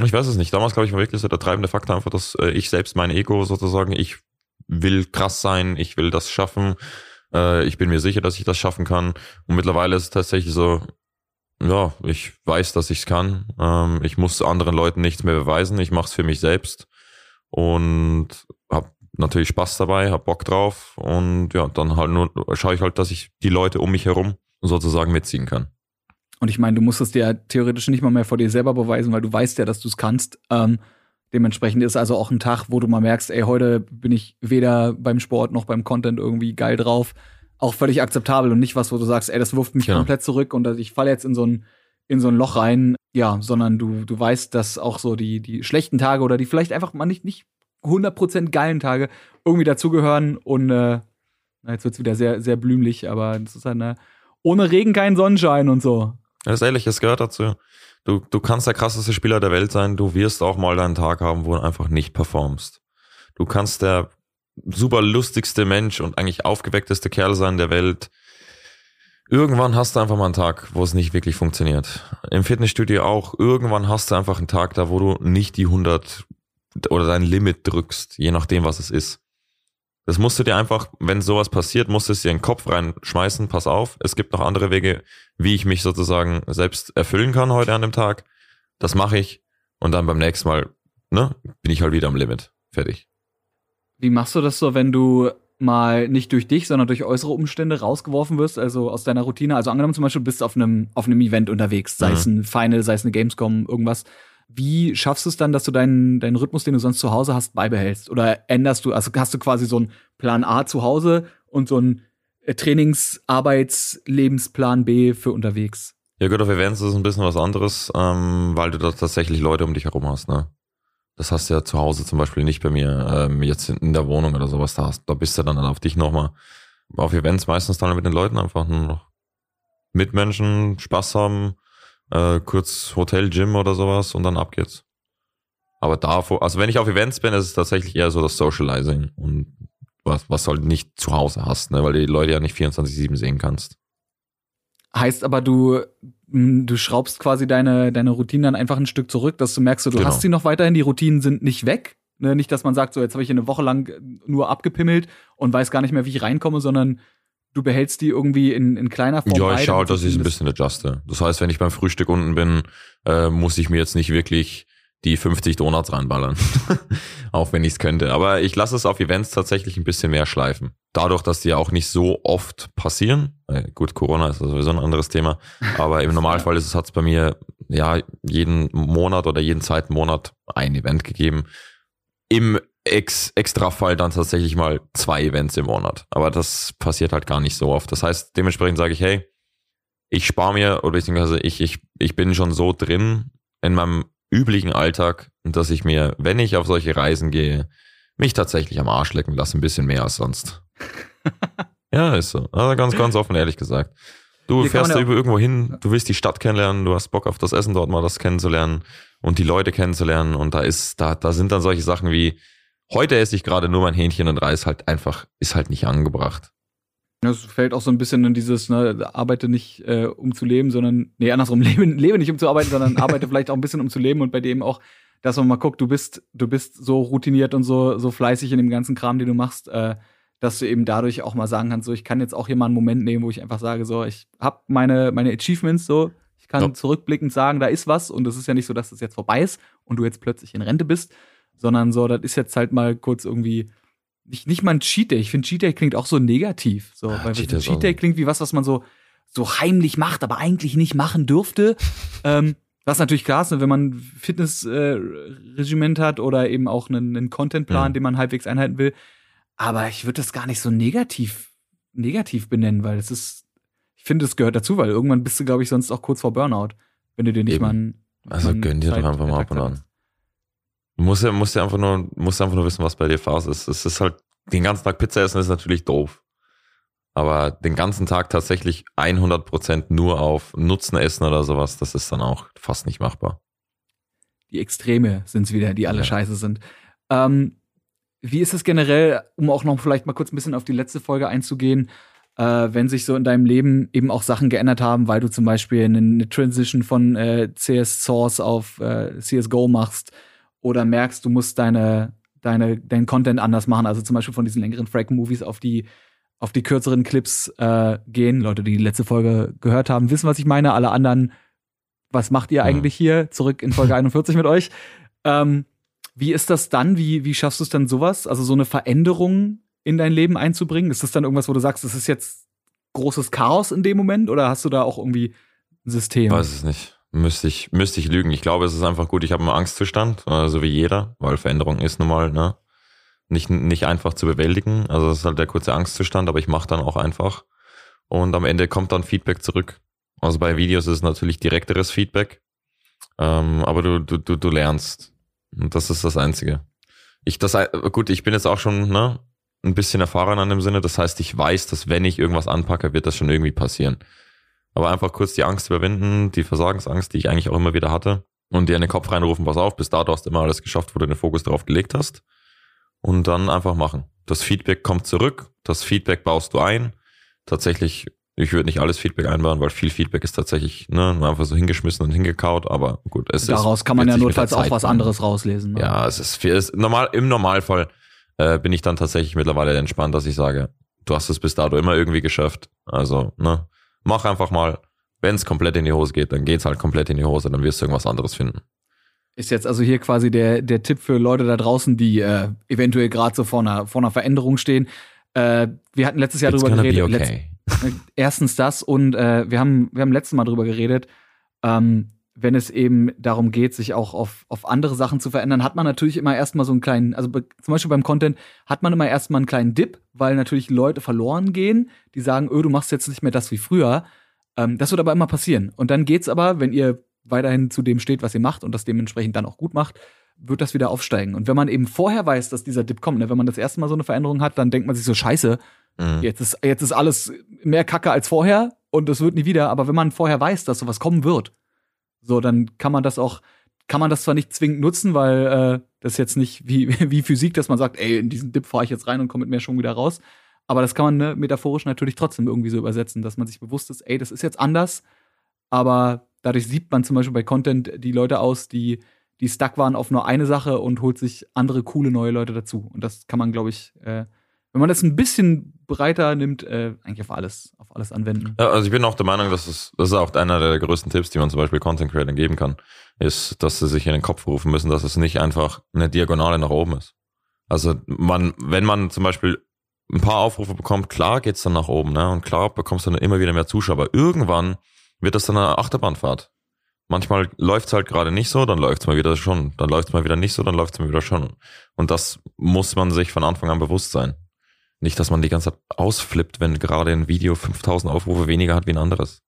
Ich weiß es nicht. Damals, glaube ich, war wirklich so der treibende Faktor einfach, dass äh, ich selbst, mein Ego sozusagen, ich will krass sein, ich will das schaffen, äh, ich bin mir sicher, dass ich das schaffen kann. Und mittlerweile ist es tatsächlich so, ja, ich weiß, dass ich es kann. Ähm, ich muss anderen Leuten nichts mehr beweisen. Ich mache es für mich selbst und habe natürlich Spaß dabei, habe Bock drauf und ja, dann halt nur schaue ich halt, dass ich die Leute um mich herum sozusagen mitziehen kann. Und ich meine, du musst es dir ja theoretisch nicht mal mehr vor dir selber beweisen, weil du weißt ja, dass du es kannst. Ähm, dementsprechend ist also auch ein Tag, wo du mal merkst, ey, heute bin ich weder beim Sport noch beim Content irgendwie geil drauf. Auch völlig akzeptabel und nicht was, wo du sagst, ey, das wirft mich ja. komplett zurück und ich falle jetzt in so ein in so ein Loch rein. Ja, sondern du du weißt, dass auch so die die schlechten Tage oder die vielleicht einfach mal nicht nicht hundert Prozent geilen Tage irgendwie dazugehören und äh, jetzt wird's wieder sehr sehr blümlich, aber das ist halt eine, ohne Regen kein Sonnenschein und so. Das ist ehrlich, es gehört dazu. Du du kannst der krasseste Spieler der Welt sein, du wirst auch mal deinen Tag haben, wo du einfach nicht performst. Du kannst der super lustigste Mensch und eigentlich aufgeweckteste Kerl sein der Welt. Irgendwann hast du einfach mal einen Tag, wo es nicht wirklich funktioniert. Im Fitnessstudio auch. Irgendwann hast du einfach einen Tag da, wo du nicht die hundert oder dein Limit drückst, je nachdem, was es ist. Das musst du dir einfach, wenn sowas passiert, musst du es dir in den Kopf reinschmeißen. Pass auf, es gibt noch andere Wege, wie ich mich sozusagen selbst erfüllen kann heute an dem Tag. Das mache ich. Und dann beim nächsten Mal, ne, bin ich halt wieder am Limit. Fertig. Wie machst du das so, wenn du mal nicht durch dich, sondern durch äußere Umstände rausgeworfen wirst, also aus deiner Routine? Also angenommen zum Beispiel, du bist auf einem, auf einem Event unterwegs, sei mhm. es ein Final, sei es eine Gamescom, irgendwas. Wie schaffst du es dann, dass du deinen, deinen Rhythmus, den du sonst zu Hause hast, beibehältst? Oder änderst du, also hast du quasi so einen Plan A zu Hause und so einen Trainings-, Arbeits-, Lebensplan B für unterwegs? Ja gut, auf Events ist es ein bisschen was anderes, ähm, weil du da tatsächlich Leute um dich herum hast, ne? Das hast du ja zu Hause zum Beispiel nicht bei mir, ähm, jetzt in der Wohnung oder sowas, da hast. Da bist du dann auf dich nochmal. Auf Events meistens dann mit den Leuten einfach nur noch Mitmenschen, Spaß haben, Äh, kurz Hotel, Gym oder sowas und dann ab geht's. Aber davor, also wenn ich auf Events bin, ist es tatsächlich eher so das Socializing und was, was du halt nicht zu Hause hast, ne, weil du die Leute ja nicht vierundzwanzig sieben sehen kannst. Heißt aber, du, du schraubst quasi deine, deine Routinen dann einfach ein Stück zurück, dass du merkst, du genau. hast sie noch weiterhin, die Routinen sind nicht weg. Ne? Nicht, dass man sagt, so jetzt habe ich eine Woche lang nur abgepimmelt und weiß gar nicht mehr, wie ich reinkomme, sondern du behältst die irgendwie in, in kleiner Form. Ja, ich schaue, dass ich es ein bisschen adjuste. Das heißt, wenn ich beim Frühstück unten bin, äh, muss ich mir jetzt nicht wirklich die fünfzig Donuts reinballern. Auch wenn ich es könnte. Aber ich lasse es auf Events tatsächlich ein bisschen mehr schleifen. Dadurch, dass die ja auch nicht so oft passieren. Äh, gut, Corona ist sowieso ein anderes Thema. Aber im Normalfall ist es, hat es bei mir ja jeden Monat oder jeden zweiten Monat ein Event gegeben. Im Ex- Extrafall dann tatsächlich mal zwei Events im Monat. Aber das passiert halt gar nicht so oft. Das heißt, dementsprechend sage ich, hey, ich spare mir oder beziehungsweise ich, ich, ich bin schon so drin in meinem üblichen Alltag, dass ich mir, wenn ich auf solche Reisen gehe, mich tatsächlich am Arsch lecken lasse, ein bisschen mehr als sonst. Ja, ist so. Also ganz, ganz offen, ehrlich gesagt. Du Hier fährst ja irgendwo hin, du willst die Stadt kennenlernen, du hast Bock auf das Essen dort mal, das kennenzulernen und die Leute kennenzulernen und da ist, da, da sind dann solche Sachen wie, heute esse ich gerade nur mein Hähnchen und Reis, halt einfach, ist halt nicht angebracht. Das fällt auch so ein bisschen in dieses, ne, arbeite nicht äh, um zu leben, sondern, nee, andersrum, lebe, lebe nicht um zu arbeiten, sondern arbeite vielleicht auch ein bisschen um zu leben und bei dem auch, dass man mal guckt, du bist, du bist so routiniert und so, so fleißig in dem ganzen Kram, den du machst, äh, dass du eben dadurch auch mal sagen kannst, so, ich kann jetzt auch hier mal einen Moment nehmen, wo ich einfach sage, so, ich habe meine, meine Achievements, so, ich kann ja zurückblickend sagen, da ist was und es ist ja nicht so, dass das jetzt vorbei ist und du jetzt plötzlich in Rente bist, sondern so, das ist jetzt halt mal kurz irgendwie, nicht, nicht mal ein Cheat Day. Ich finde, Cheat Day klingt auch so negativ. So, ja, weil Cheat, Cheat Day klingt wie was, was man so, so heimlich macht, aber eigentlich nicht machen dürfte. ähm, was natürlich klar ist, wenn man ein Fitnessregiment äh, hat oder eben auch einen, einen Contentplan, mhm. den man halbwegs einhalten will. Aber ich würde das gar nicht so negativ, negativ benennen, weil es ist, ich finde, es gehört dazu, weil irgendwann bist du, glaube ich, sonst auch kurz vor Burnout, wenn du dir nicht eben. mal einen, also gönn dir doch einfach mal ab und an. Du musst ja, musst ja einfach nur, musst einfach nur wissen, was bei dir Phase ist. Es ist halt, den ganzen Tag Pizza essen ist natürlich doof. Aber den ganzen Tag tatsächlich hundert Prozent nur auf Nutzen essen oder sowas, das ist dann auch fast nicht machbar. Die Extreme sind's wieder, die alle ja. scheiße sind. Ähm, wie ist es generell, um auch noch vielleicht mal kurz ein bisschen auf die letzte Folge einzugehen, äh, wenn sich so in deinem Leben eben auch Sachen geändert haben, weil du zum Beispiel eine, eine Transition von äh, C S Source auf äh, C S G O machst, oder merkst, du musst deine, deine, deinen Content anders machen, also zum Beispiel von diesen längeren Frag-Movies auf die, auf die kürzeren Clips äh, gehen. Leute, die die letzte Folge gehört haben, wissen, was ich meine. Alle anderen, was macht ihr eigentlich hier? Zurück in Folge einundvierzig mit euch. Ähm, wie ist das dann? Wie, wie schaffst du es dann sowas? Also so eine Veränderung in dein Leben einzubringen? Ist das dann irgendwas, wo du sagst, das ist jetzt großes Chaos in dem Moment? Oder hast du da auch irgendwie ein System? Weiß es nicht. Müsste ich, müsste ich lügen. Ich glaube, es ist einfach gut. Ich habe einen Angstzustand, so also wie jeder, weil Veränderung ist nun mal, ne, nicht, nicht einfach zu bewältigen. Also das ist halt der kurze Angstzustand, aber ich mache dann auch einfach. Und am Ende kommt dann Feedback zurück. Also bei Videos ist es natürlich direkteres Feedback, ähm, aber du, du, du, du lernst. Und das ist das Einzige. Ich, das, gut, ich bin jetzt auch schon, ne, ein bisschen erfahren an dem Sinne. Das heißt, ich weiß, dass wenn ich irgendwas anpacke, wird das schon irgendwie passieren. Aber einfach kurz die Angst überwinden, die Versagensangst, die ich eigentlich auch immer wieder hatte. Und dir in den Kopf reinrufen, pass auf, bis dato hast du immer alles geschafft, wo du den Fokus drauf gelegt hast. Und dann einfach machen. Das Feedback kommt zurück, das Feedback baust du ein. Tatsächlich, ich würde nicht alles Feedback einbauen, weil viel Feedback ist tatsächlich, ne, einfach so hingeschmissen und hingekaut, aber gut. Es Daraus ist, kann man ja notfalls auch was anderes rauslesen. Ne? Ja, es ist viel. Es, normal, im Normalfall äh, bin ich dann tatsächlich mittlerweile entspannt, dass ich sage, du hast es bis dato immer irgendwie geschafft. Also, ne. Mach einfach mal, wenn es komplett in die Hose geht, dann geht's halt komplett in die Hose, dann wirst du irgendwas anderes finden. Ist jetzt also hier quasi der, der Tipp für Leute da draußen, die äh, eventuell gerade so vor einer, vor einer Veränderung stehen. Äh, wir hatten letztes Jahr It's drüber geredet. Okay. Letz, erstens das und äh, wir haben wir haben letztes Mal drüber geredet, ähm, wenn es eben darum geht, sich auch auf, auf andere Sachen zu verändern, hat man natürlich immer erstmal so einen kleinen, also be- zum Beispiel beim Content hat man immer erstmal einen kleinen Dip, weil natürlich Leute verloren gehen, die sagen, öh, du machst jetzt nicht mehr das wie früher. Ähm, das wird aber immer passieren. Und dann geht's aber, wenn ihr weiterhin zu dem steht, was ihr macht und das dementsprechend dann auch gut macht, wird das wieder aufsteigen. Und wenn man eben vorher weiß, dass dieser Dip kommt, ne, wenn man das erste Mal so eine Veränderung hat, dann denkt man sich so, scheiße, mhm. jetzt ist, jetzt ist alles mehr Kacke als vorher und das wird nie wieder. Aber wenn man vorher weiß, dass sowas kommen wird, so, dann kann man das auch, kann man das zwar nicht zwingend nutzen, weil äh, das jetzt nicht wie, wie Physik, dass man sagt, ey, in diesen Dip fahre ich jetzt rein und komme mit mehr Schwung wieder raus. Aber das kann man ne, metaphorisch natürlich trotzdem irgendwie so übersetzen, dass man sich bewusst ist, ey, das ist jetzt anders, aber dadurch sieht man zum Beispiel bei Content die Leute aus, die, die stuck waren auf nur eine Sache und holt sich andere coole neue Leute dazu. Und das kann man, glaube ich, äh, wenn man das ein bisschen breiter nimmt, äh, eigentlich auf alles, auf alles anwenden. Ja, also ich bin auch der Meinung, dass es, das ist auch einer der größten Tipps, die man zum Beispiel Content-Creatern geben kann, ist, dass sie sich in den Kopf rufen müssen, dass es nicht einfach eine Diagonale nach oben ist. Also man, wenn man zum Beispiel ein paar Aufrufe bekommt, klar geht's dann nach oben, ne? Und klar bekommst du dann immer wieder mehr Zuschauer. Aber irgendwann wird das dann eine Achterbahnfahrt. Manchmal läuft's halt gerade nicht so, dann läuft's mal wieder schon. Dann läuft's mal wieder nicht so, dann läuft's mal wieder schon. Und das muss man sich von Anfang an bewusst sein. Nicht, dass man die ganze Zeit ausflippt, wenn gerade ein Video fünftausend Aufrufe weniger hat wie ein anderes.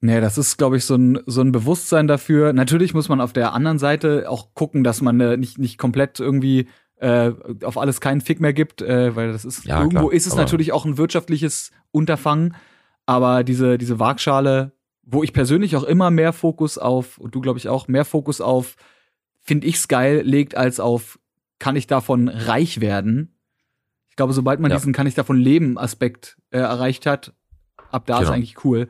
Nee, das ist, glaube ich, so ein, so ein Bewusstsein dafür. Natürlich muss man auf der anderen Seite auch gucken, dass man äh, nicht, nicht komplett irgendwie äh, auf alles keinen Fick mehr gibt, äh, weil das ist, ja, irgendwo klar, ist es natürlich auch ein wirtschaftliches Unterfangen. Aber diese, diese Waagschale, wo ich persönlich auch immer mehr Fokus auf, und du, glaube ich, auch, mehr Fokus auf, finde ich's geil, legt als auf, kann ich davon reich werden? Ich glaube, sobald man ja. diesen Kann-ich-davon-leben-Aspekt äh, erreicht hat, ab da genau. ist eigentlich cool.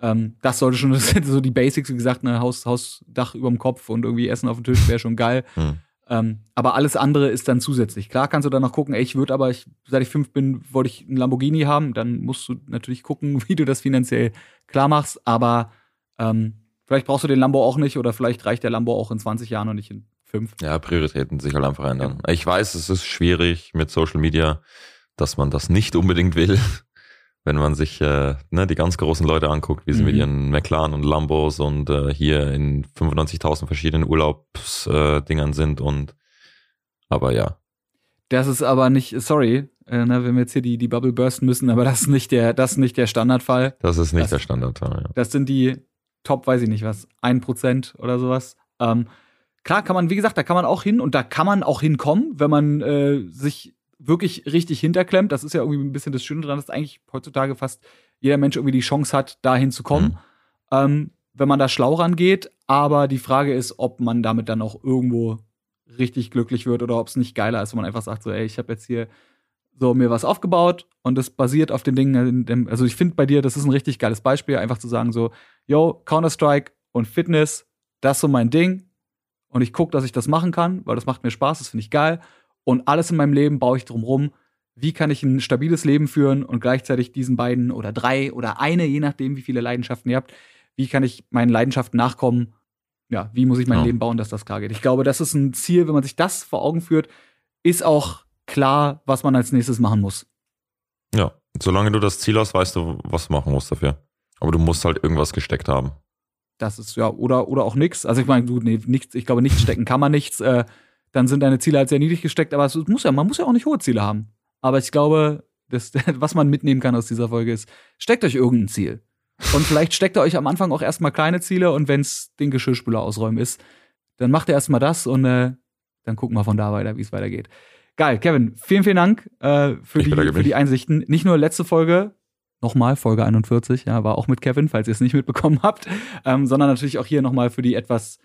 Ähm, das sollte schon, das sind so die Basics, wie gesagt, ne, Haus, Haus, Dach überm Kopf und irgendwie Essen auf dem Tisch wäre schon geil. Hm. Ähm, aber alles andere ist dann zusätzlich. Klar kannst du dann noch gucken, ey, ich würde aber, ich, seit ich fünf bin, wollte ich einen Lamborghini haben. Dann musst du natürlich gucken, wie du das finanziell klar machst. Aber ähm, vielleicht brauchst du den Lambo auch nicht oder vielleicht reicht der Lambo auch in zwanzig Jahren und nicht in fünf. Ja, Prioritäten sich halt einfach ändern. Ja. Ich weiß, es ist schwierig mit Social Media, dass man das nicht unbedingt will, wenn man sich äh, ne, die ganz großen Leute anguckt, wie sie mhm. mit ihren McLaren und Lambos und äh, hier in fünfundneunzigtausend verschiedenen Urlaubsdingern äh, sind und aber ja. Das ist aber nicht, sorry, äh, ne, wenn wir jetzt hier die, die Bubble bursten müssen, aber das ist nicht der, das ist nicht der Standardfall. Das ist nicht das, der Standardfall, ja. Das sind die Top, weiß ich nicht was, ein Prozent oder sowas. Ähm, klar kann man, wie gesagt, da kann man auch hin und da kann man auch hinkommen, wenn man äh, sich wirklich richtig hinterklemmt. Das ist ja irgendwie ein bisschen das Schöne daran, dass eigentlich heutzutage fast jeder Mensch irgendwie die Chance hat, da hinzukommen, mhm. ähm, wenn man da schlau rangeht. Aber die Frage ist, ob man damit dann auch irgendwo richtig glücklich wird oder ob es nicht geiler ist, wenn man einfach sagt, so, ey, ich habe jetzt hier so mir was aufgebaut und das basiert auf den Dingen. Also ich finde bei dir, das ist ein richtig geiles Beispiel, einfach zu sagen so, yo, Counter-Strike und Fitness, das ist so mein Ding und ich gucke, dass ich das machen kann, weil das macht mir Spaß, das finde ich geil. Und alles in meinem Leben baue ich drum rum. Wie kann ich ein stabiles Leben führen und gleichzeitig diesen beiden oder drei oder eine, je nachdem, wie viele Leidenschaften ihr habt, wie kann ich meinen Leidenschaften nachkommen? Ja, wie muss ich mein ja. Leben bauen, dass das klar geht? Ich glaube, das ist ein Ziel, wenn man sich das vor Augen führt, ist auch klar, was man als nächstes machen muss. Ja, solange du das Ziel hast, weißt du, was du machen musst dafür. Aber du musst halt irgendwas gesteckt haben. Das ist, ja, oder, oder auch nichts. Also ich meine, du, nee, nichts, ich glaube, nichts stecken kann man nichts, äh, dann sind deine Ziele halt sehr niedrig gesteckt, aber es muss ja, man muss ja auch nicht hohe Ziele haben. Aber ich glaube, das, was man mitnehmen kann aus dieser Folge ist, steckt euch irgendein Ziel. Und vielleicht steckt ihr euch am Anfang auch erstmal kleine Ziele und wenn es den Geschirrspüler ausräumen ist, dann macht ihr erstmal das und äh, dann gucken wir von da weiter, wie es weitergeht. Geil, Kevin, vielen, vielen Dank äh, für, die, für die Einsichten. Nicht nur letzte Folge, nochmal Folge einundvierzig, ja, war auch mit Kevin, falls ihr es nicht mitbekommen habt, ähm, sondern natürlich auch hier nochmal für die etwas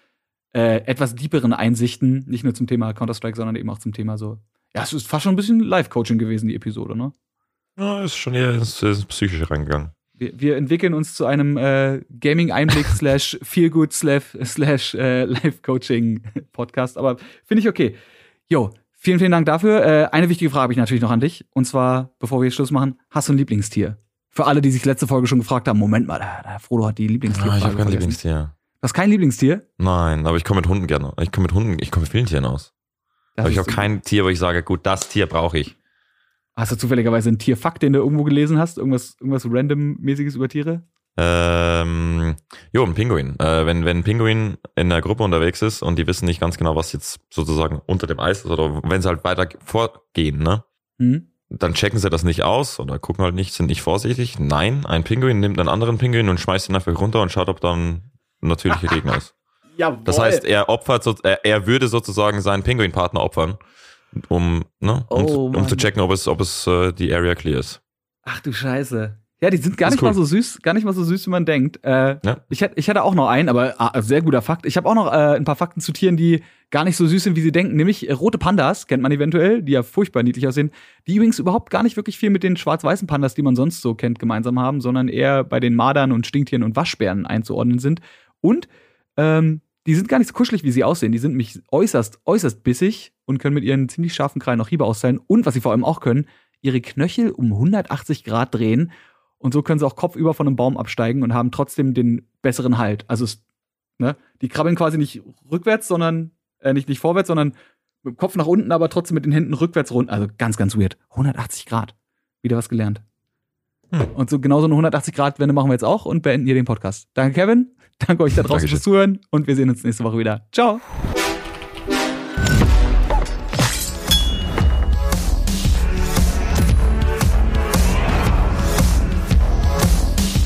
Äh, etwas deeperen Einsichten, nicht nur zum Thema Counter-Strike, sondern eben auch zum Thema so. Ja, es ist fast schon ein bisschen Live-Coaching gewesen, die Episode, ne? Ja, ist schon eher ins, ins Psychische reingegangen. Wir, wir entwickeln uns zu einem äh, Gaming-Einblick slash Feelgood slash äh, Live-Coaching-Podcast, aber finde ich okay. Jo, vielen, vielen Dank dafür. Äh, eine wichtige Frage habe ich natürlich noch an dich, und zwar, bevor wir Schluss machen, hast du ein Lieblingstier? Für alle, die sich letzte Folge schon gefragt haben, Moment mal, da, da Frodo hat die Lieblingstier-Frage. Ah, ich habe kein Lieblingstier. Du hast kein Lieblingstier? Nein, aber ich komme mit Hunden gerne. Ich komme mit Hunden, ich komme mit vielen Tieren aus. Das aber ich habe kein Tier, wo ich sage, gut, das Tier brauche ich. Hast du zufälligerweise einen Tierfakt, den du irgendwo gelesen hast? Irgendwas, irgendwas Random-mäßiges über Tiere? Ähm, jo, ein Pinguin. Äh, wenn, wenn ein Pinguin in einer Gruppe unterwegs ist und die wissen nicht ganz genau, was jetzt sozusagen unter dem Eis ist oder wenn sie halt weiter vorgehen, ne? Mhm. Dann checken sie das nicht aus oder gucken halt nicht, sind nicht vorsichtig. Nein, ein Pinguin nimmt einen anderen Pinguin und schmeißt ihn einfach runter und schaut, ob da ein natürlicher Gegner ist. Jawohl. Das heißt, er opfert, so, er, er würde sozusagen seinen Pinguinpartner opfern, um, ne, um, oh, um zu checken, ob es, ob es äh, die Area clear ist. Ach du Scheiße. Ja, die sind gar nicht cool. mal so süß, gar nicht mal so süß, wie man denkt. Äh, ja. ich, ich hatte auch noch einen, aber ah, sehr guter Fakt. Ich habe auch noch äh, ein paar Fakten zu Tieren, die gar nicht so süß sind, wie sie denken. Nämlich äh, rote Pandas, kennt man eventuell, die ja furchtbar niedlich aussehen. Die übrigens überhaupt gar nicht wirklich viel mit den schwarz-weißen Pandas, die man sonst so kennt, gemeinsam haben, sondern eher bei den Mardern und Stinktieren und Waschbären einzuordnen sind. Und ähm, die sind gar nicht so kuschelig, wie sie aussehen. Die sind nämlich äußerst, äußerst bissig und können mit ihren ziemlich scharfen Krallen auch Hiebe austeilen. Und was sie vor allem auch können, ihre Knöchel um hundertachtzig Grad drehen. Und so können sie auch kopfüber von einem Baum absteigen und haben trotzdem den besseren Halt. Also, ne, die krabbeln quasi nicht rückwärts, sondern, äh, nicht, nicht vorwärts, sondern mit dem Kopf nach unten, aber trotzdem mit den Händen rückwärts runter. Also ganz, ganz weird. hundertachtzig Grad. Wieder was gelernt. Hm. Und so genau so eine hundertachtzig Grad Wende machen wir jetzt auch und beenden hier den Podcast. Danke, Kevin. Danke euch da draußen Dankeschön. Fürs Zuhören. Und wir sehen uns nächste Woche wieder. Ciao.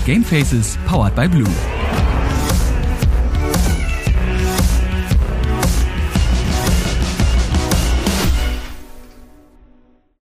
Game Faces powered by Blue.